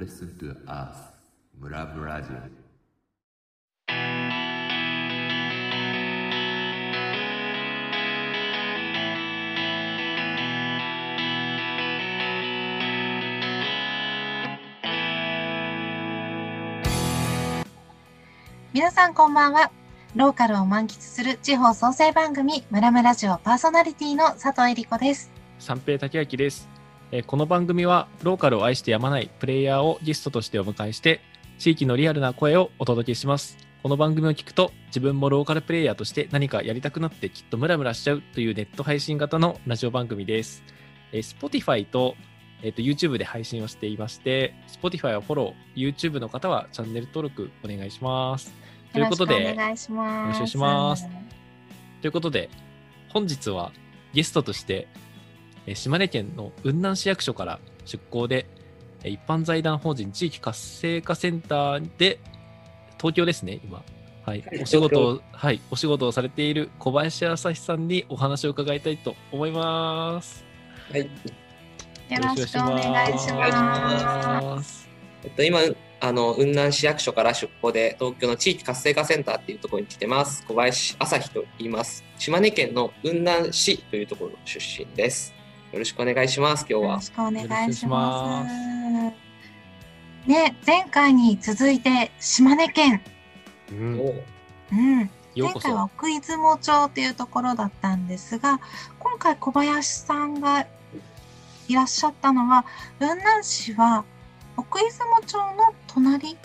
Listen to us ムラブラジオ。皆さんこんばんは。ローカルを満喫する地方創生番組ムラムラジオパーソナリティの佐藤恵理子です。三平武明です。この番組はローカルを愛してやまないプレイヤーをゲストとしてお迎えして地域のリアルな声をお届けします。この番組を聞くと自分もローカルプレイヤーとして何かやりたくなってきっとムラムラしちゃうというネット配信型のラジオ番組です。Spotify とYouTube で配信をしていまして、 Spotify はフォロー、 YouTube の方はチャンネル登録お願いします。ということでよろしくお願いします。よろしくお願いします。ということで本日はゲストとして島根県の雲南市役所から出向で一般財団法人地域活性化センターで東京ですね今、はい、お仕事をされている小林朝日さんにお話を伺いたいと思います。はい、よろしくお願いします。今雲南市役所から出向で東京の地域活性化センターっていうところに来てます。小林朝日と言います。島根県の雲南市というところの出身です。よろしくお願いします。今日はよろしくお願いします。ね、前回に続いて島根県、前回は奥出雲町というところだったんですが、今回小林さんがいらっしゃったのは雲南市は奥出雲町の隣。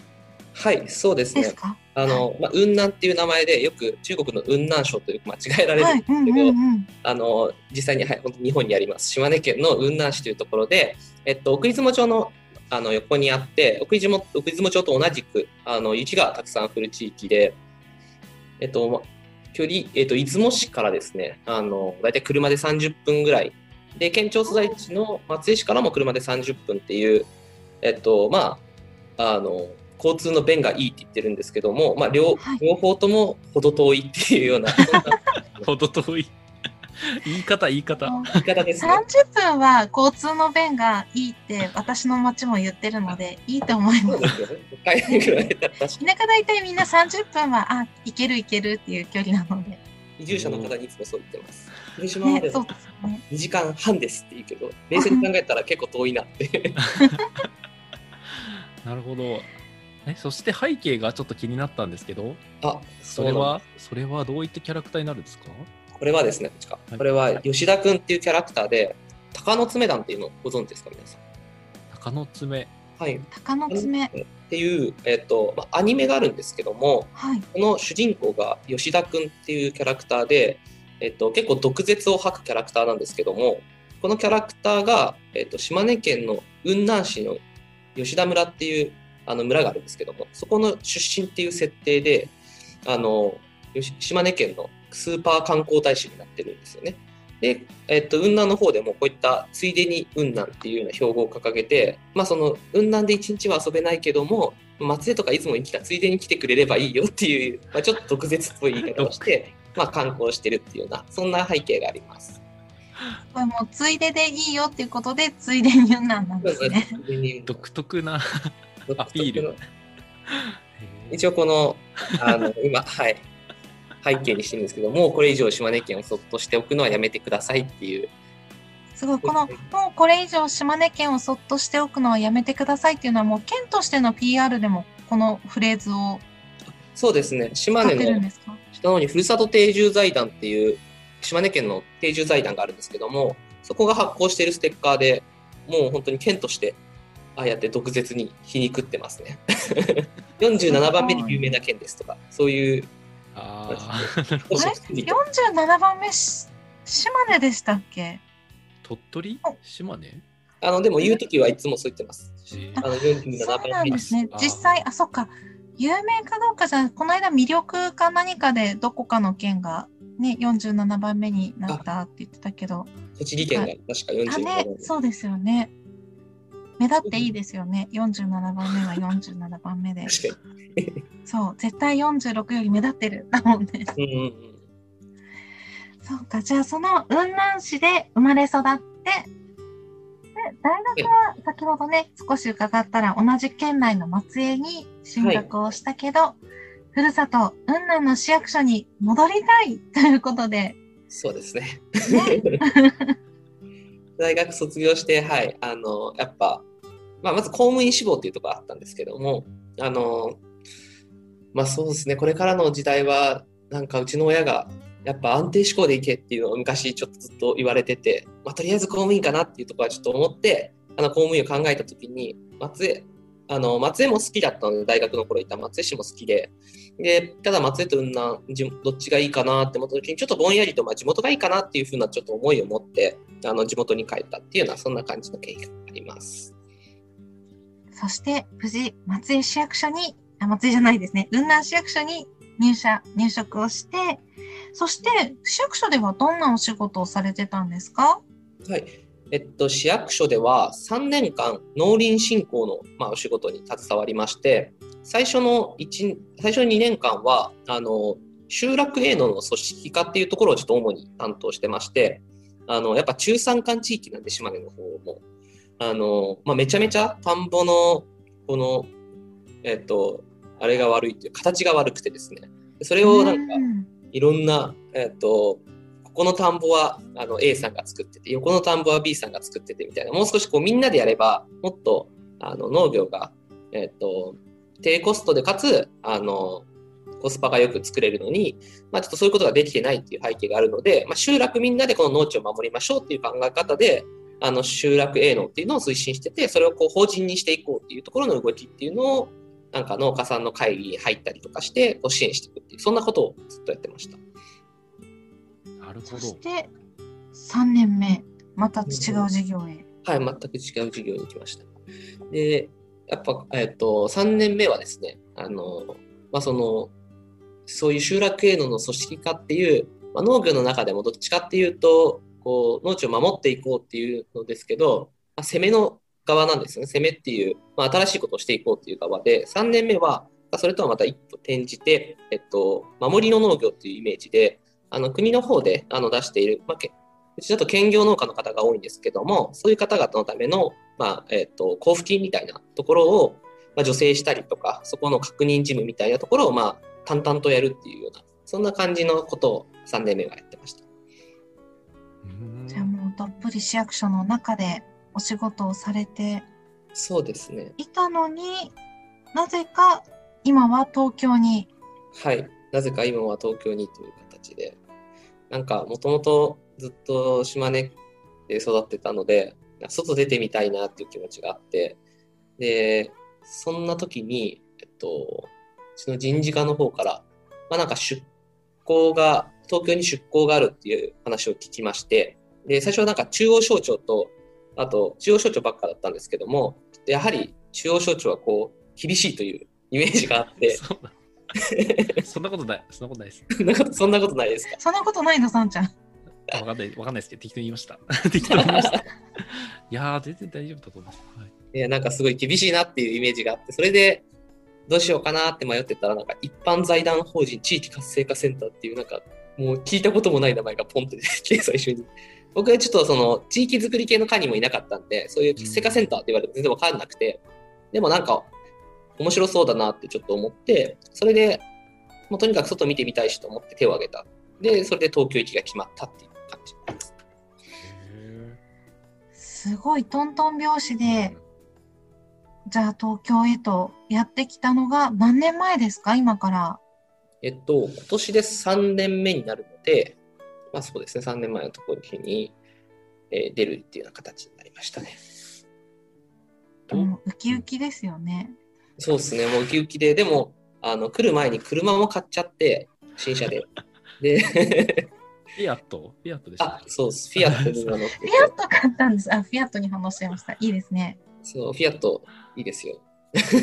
はい、そうですね、ですか。雲南っていう名前でよく中国の雲南省とよく間違えられるんですけど、実際に、はい、本当日本にあります島根県の雲南市というところで、奥出雲町の横にあって、奥出雲町と同じく雪がたくさん降る地域で、距離、出雲市からですね、だいたい車で30分ぐらいで、県庁所在地の松江市からも車で30分っていう、交通の便がいいって言ってるんですけども、まあ 両方ともほど遠いっていうようなほど遠い言い方ですね。30分は交通の便がいいって私の町も言ってるのでいいと思います。田舎だいたいみんな30分は行けるっていう距離なので、移住者の方にいつもそう言ってます。広島までは2時間半ですって言うけど、冷静に考えたら結構遠いなってなるほど、ね。そして背景がちょっと気になったんですけど、それはどういったキャラクターになるんですか？これはですね、これは吉田くんっていうキャラクターで、鷹の爪団っていうのをご存知ですか皆さん？鷹の爪、はい、鷹の爪っていう、アニメがあるんですけども、はい、この主人公が吉田くんっていうキャラクターで、結構毒舌を吐くキャラクターなんですけども、このキャラクターが、島根県の雲南市の吉田村っていう村があるんですけども、そこの出身っていう設定で島根県のスーパー観光大使になってるんですよね。で、雲南の方でもこういったついでに雲南っていうような標語を掲げて、まあ、その雲南で一日は遊べないけども松江とかいつもに来たついでに来てくれればいいよっていう、まあ、ちょっと毒舌っぽい言い方をしてまあ観光してるっていうような、そんな背景があります。これもうついででいいよっていうことでついでに雲南なんですね。独特なアピール。一応この今、はい、背景にしてるんですけども、これ以上島根県をそっとしておくのはやめてくださいっていう、すごいこのもうこれ以上島根県をそっとしておくのはやめてくださいっていうのは、もう県としての PR でもこのフレーズを。そうですね、島根の下の方にふるさと定住財団っていう島根県の定住財団があるんですけども、そこが発行しているステッカーで、もう本当に県としてああやって毒舌に皮肉ってますね47番目に有名な県ですとか、そういう。ああ、47番目島根でしたっけ？鳥取？島根？でも言うときはいつもそう言ってます。47番目。そうなんですね。実際、あ、そっか。有名かどうかじゃ、この間魅力か何かでどこかの県がね、47番目になったって言ってたけど。栃木県が確か47番目。あ、ね、そうですよね。目立っていいですよね。47番目は47番目で。確かに。そう、絶対46より目立ってるだもんね。そうか、じゃあその雲南市で生まれ育って、大学は先ほどね、少し伺ったら同じ県内の松江に進学をしたけど、ふるさと雲南の市役所に戻りたいということで。そうですね。大学卒業して、やっぱ、まず公務員志望っていうところがあったんですけども、そうですね、これからの時代は、なんかうちの親が、やっぱ安定志向で行けっていうのを昔ちょっとずっと言われてて、とりあえず公務員かなっていうところはちょっと思って、公務員を考えたときに、松江も好きだったので、大学の頃いた松江市も好きで、ただ松江と雲南どっちがいいかなって思った時にちょっとぼんやりと、地元がいいかなっていうふうなちょっと思いを持って地元に帰ったっていうようなそんな感じの経緯があります。そして無事松江市役所に松江じゃないですね雲南市役所に入職をして、そして市役所ではどんなお仕事をされてたんですか？はい、市役所では3年間農林振興の、お仕事に携わりまして、最初の2年間は集落営農の組織化っていうところをちょっと主に担当してまして、やっぱ中山間地域なんで島根の方もめちゃめちゃ田んぼのこの、あれが悪いっていう形が悪くてですね、それをなんかいろんなここの田んぼはA さんが作ってて、横の田んぼは B さんが作っててみたいな、もう少しみんなでやればもっと農業が、低コストでかつコスパがよく作れるのに、ちょっとそういうことができてないっていう背景があるので、集落みんなでこの農地を守りましょうっていう考え方で集落営農っていうのを推進してて、それを法人にしていこうっていうところの動きっていうのをなんか農家さんの会議に入ったりとかして支援していくっていう、そんなことをずっとやってました。そして3年目また違う事業へ、全く違う事業に来ました。でやっぱ、3年目はですねそういう集落営農の組織化っていう、農業の中でもどっちかっていうと農地を守っていこうっていうのですけど、攻めの側なんですよね。攻めっていう、新しいことをしていこうっていう側で、3年目はそれとはまた一歩転じて、守りの農業っていうイメージで国の方で出している、うちだと兼業農家の方が多いんですけども、そういう方々のための、交付金みたいなところを、助成したりとか、そこの確認事務みたいなところを、淡々とやるっていうような、そんな感じのことを3年目はやってました。じゃあもうどっぷり市役所の中でお仕事をされていたのに、そうですね、なぜか今は東京に。はい、なぜか今は東京にという形で、なんかもともとずっと島根で育ってたので、外出てみたいなっていう気持ちがあって、でそんな時に、うちの人事課の方から、なんか東京に出向があるっていう話を聞きまして、で最初はなんか中央省庁とあと中央省庁ばっかだったんですけども、やはり中央省庁は厳しいというイメージがあってそんなことないですか？そんなことないの、さんちゃん。わかんないですけど、適当に言いました。適当に言いました。いやー、全然大丈夫だと思います。はい、いや、なんかすごい厳しいなっていうイメージがあって、それでどうしようかなって迷ってたら、なんか一般財団法人地域活性化センターっていう、なんかもう聞いたこともない名前がポンって出てきて、最初に。僕はちょっと地域づくり系の課にもいなかったんで、そういう活性化センターって言われて全然わかんなくて、でもなんか、面白そうだなってちょっと思って、それでもうとにかく外見てみたいしと思って手を挙げた。で、それで東京行きが決まったっていう感じです。すごいトントン拍子で、じゃあ東京へとやってきたのが何年前ですか、今から。今年で3年目になるので、そうですね、3年前のところに、出るっていうような形になりましたね。もうウキウキですよね。そうですね、もうウキウキで、でも来る前に車も買っちゃって、新車で。でフィアットでした。そうです、フィアットに乗って。フィアット買ったんです。フィアットに反応しちゃいました。いいですね。そう、フィアットいいですよ。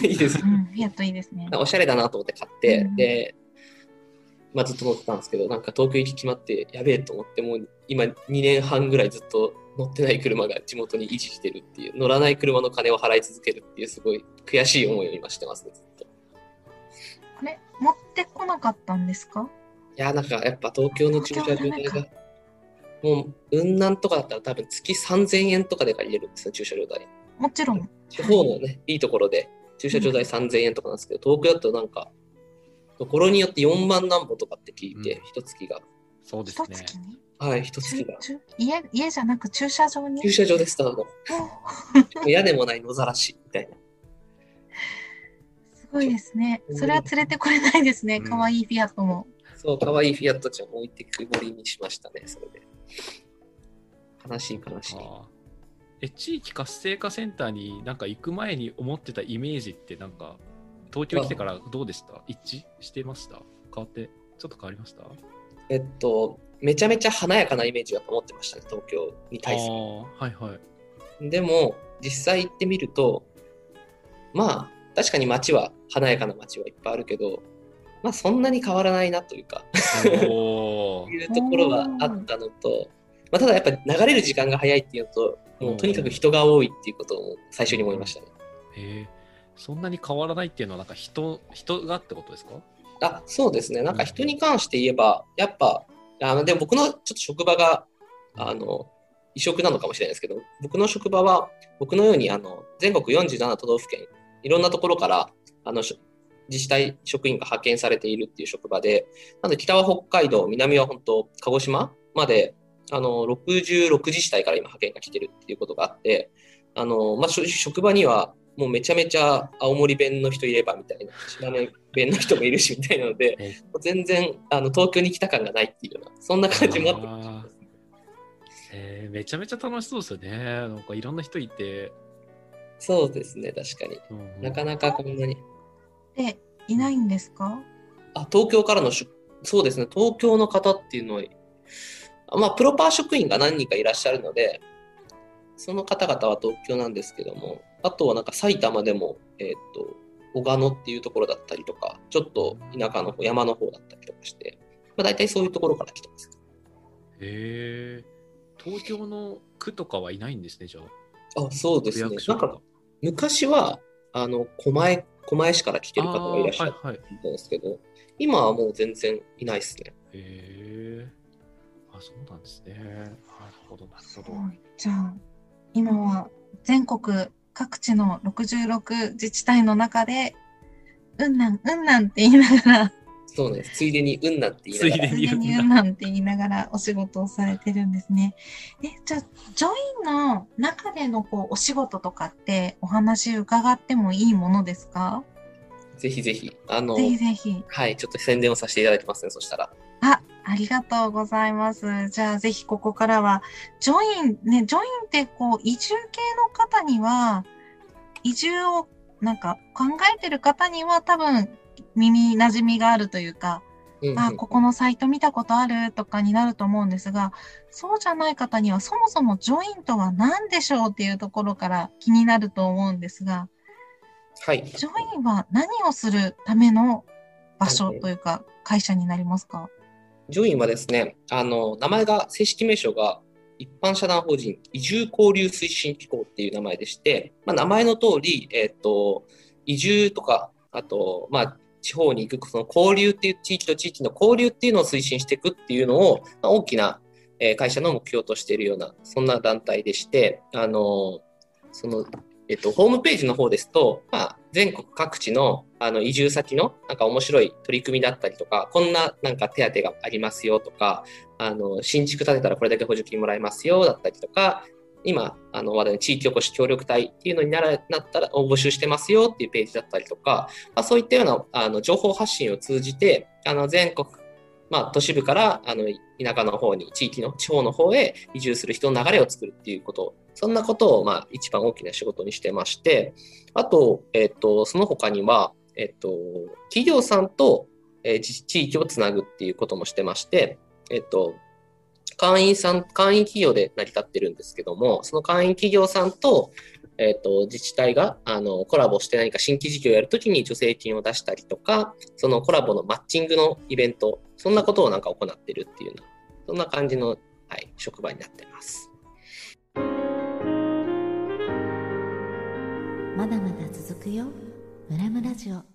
いいです、フィアットいいですね。おしゃれだなと思って買って、で、ずっと乗ってたんですけど、なんか東京行き決まって、やべえと思って、もう今2年半ぐらいずっと乗ってない車が地元に維持してるっていう、乗らない車の金を払い続けるっていう、すごい悔しい思いを今してますね、ずっと。あれ、持ってこなかったんですか？いや、なんかやっぱ東京の駐車場代がもう雲南とかだったら多分月3000円とかで借りれるんですね、駐車場代。もちろん地方のね、いいところで駐車場代3000円とかなんですけど、東京だとなんかところによって4万何本とかって聞いて、一月が。そうですね、はい、一月が 家じゃなく駐車場に、駐車場でスタート屋根もない野ざらしみたいな。すごいですね、それは連れてこれないですね、可愛いフィアットも。そう、可愛いフィアットちゃんを置いてくぼりにしましたね、それで。悲しい悲しい。地域活性化センターになんか行く前に思ってたイメージってなんか東京来てからどうでした？一致してました？変わってちょっと変わりました？めちゃめちゃ華やかなイメージだと思ってましたね、東京に対する。あ、はいはい。でも実際行ってみると、まあ確かに街は華やかな街はいっぱいあるけど、まあそんなに変わらないなというかおいうところはあったのと、まあ、ただやっぱり流れる時間が早いっていうのと、もうとにかく人が多いっていうことを最初に思いましたね。へえ、そんなに変わらないっていうのはなんか 人がってことですか？あ、そうですね。なんか人に関して言えば、やっぱでも僕のちょっと職場が異色なのかもしれないですけど、僕の職場は僕のように全国47都道府県いろんなところから自治体職員が派遣されているっていう職場で、なので北は北海道、南は本当鹿児島まで66自治体から今派遣が来てるっていうことがあって、まあ、職場にはもうめちゃめちゃ青森弁の人いればみたいな、島根弁の人もいるしみたいなので全然東京に来た感がないっていうような、そんな感じもあってます。めちゃめちゃ楽しそうですよね、なんかいろんな人いて。そうですね、確かに、うん、なかなかこんなにでいないんですか？あ、東京からのそうですね、東京の方っていうのは、まあ、プロパー職員が何人かいらっしゃるので、その方々は東京なんですけども、あとはなんか埼玉でも、小鹿野っていうところだったりとか、ちょっと田舎の方、山の方だったりとかして、まあ、大体そういうところから来てます。へー、東京の区とかはいないんですね、じゃあ。あ、そうですね。なんか昔は狛江市から来てる方がいらっしゃったんですけど、はいはい、今はもう全然いないですね。へー、あ、そうなんですね。なるほど、なるほど。じゃあ今は全国各地の66自治体の中でうんなんうんなんって言いながら、そうね、ついでにうんなんって言いながらお仕事をされてるんですね。じゃあジョインの中でのこうお仕事とかってお話伺ってもいいものですか？ぜひぜひ、ぜひ、はい、ちょっと宣伝をさせていただきますね、そしたら。ありがとうございます。じゃあぜひここからはジョインってこう移住系の方には、移住をなんか考えてる方には多分耳なじみがあるというか、うんうん、あ、ここのサイト見たことあるとかになると思うんですが、そうじゃない方にはそもそもジョインとは何でしょうっていうところから気になると思うんですが、はい、ジョインは何をするための場所というか会社になりますか？ジョインはですね、名前が、正式名称が一般社団法人移住交流推進機構っていう名前でして、まあ、名前の通り、移住とか、あと、まあ、地方に行くその交流っていう、地域と地域の交流っていうのを推進していくっていうのを、まあ、大きな会社の目標としているような、そんな団体でして、そのホームページの方ですと、まあ、全国各地の、移住先のなんか面白い取り組みだったりとか、こんな、 なんか手当がありますよとか、新築建てたらこれだけ補助金もらえますよだったりとか、今話題の地域おこし協力隊っていうのになったら募集してますよっていうページだったりとか、まあ、そういったような情報発信を通じて全国、まあ、都市部から田舎の方に、地方の方へ移住する人の流れを作るっていうこと、そんなことをまあ一番大きな仕事にしてまして、あと、その他には、企業さんと、地域をつなぐっていうこともしてまして、会員企業で成り立ってるんですけども、その会員企業さんと、自治体がコラボして何か新規事業をやるときに助成金を出したりとか、そのコラボのマッチングのイベント、そんなことをなんか行ってるっていうような、そんな感じの、はい、職場になってます。まだまだ続くよ、ムラムラジオ。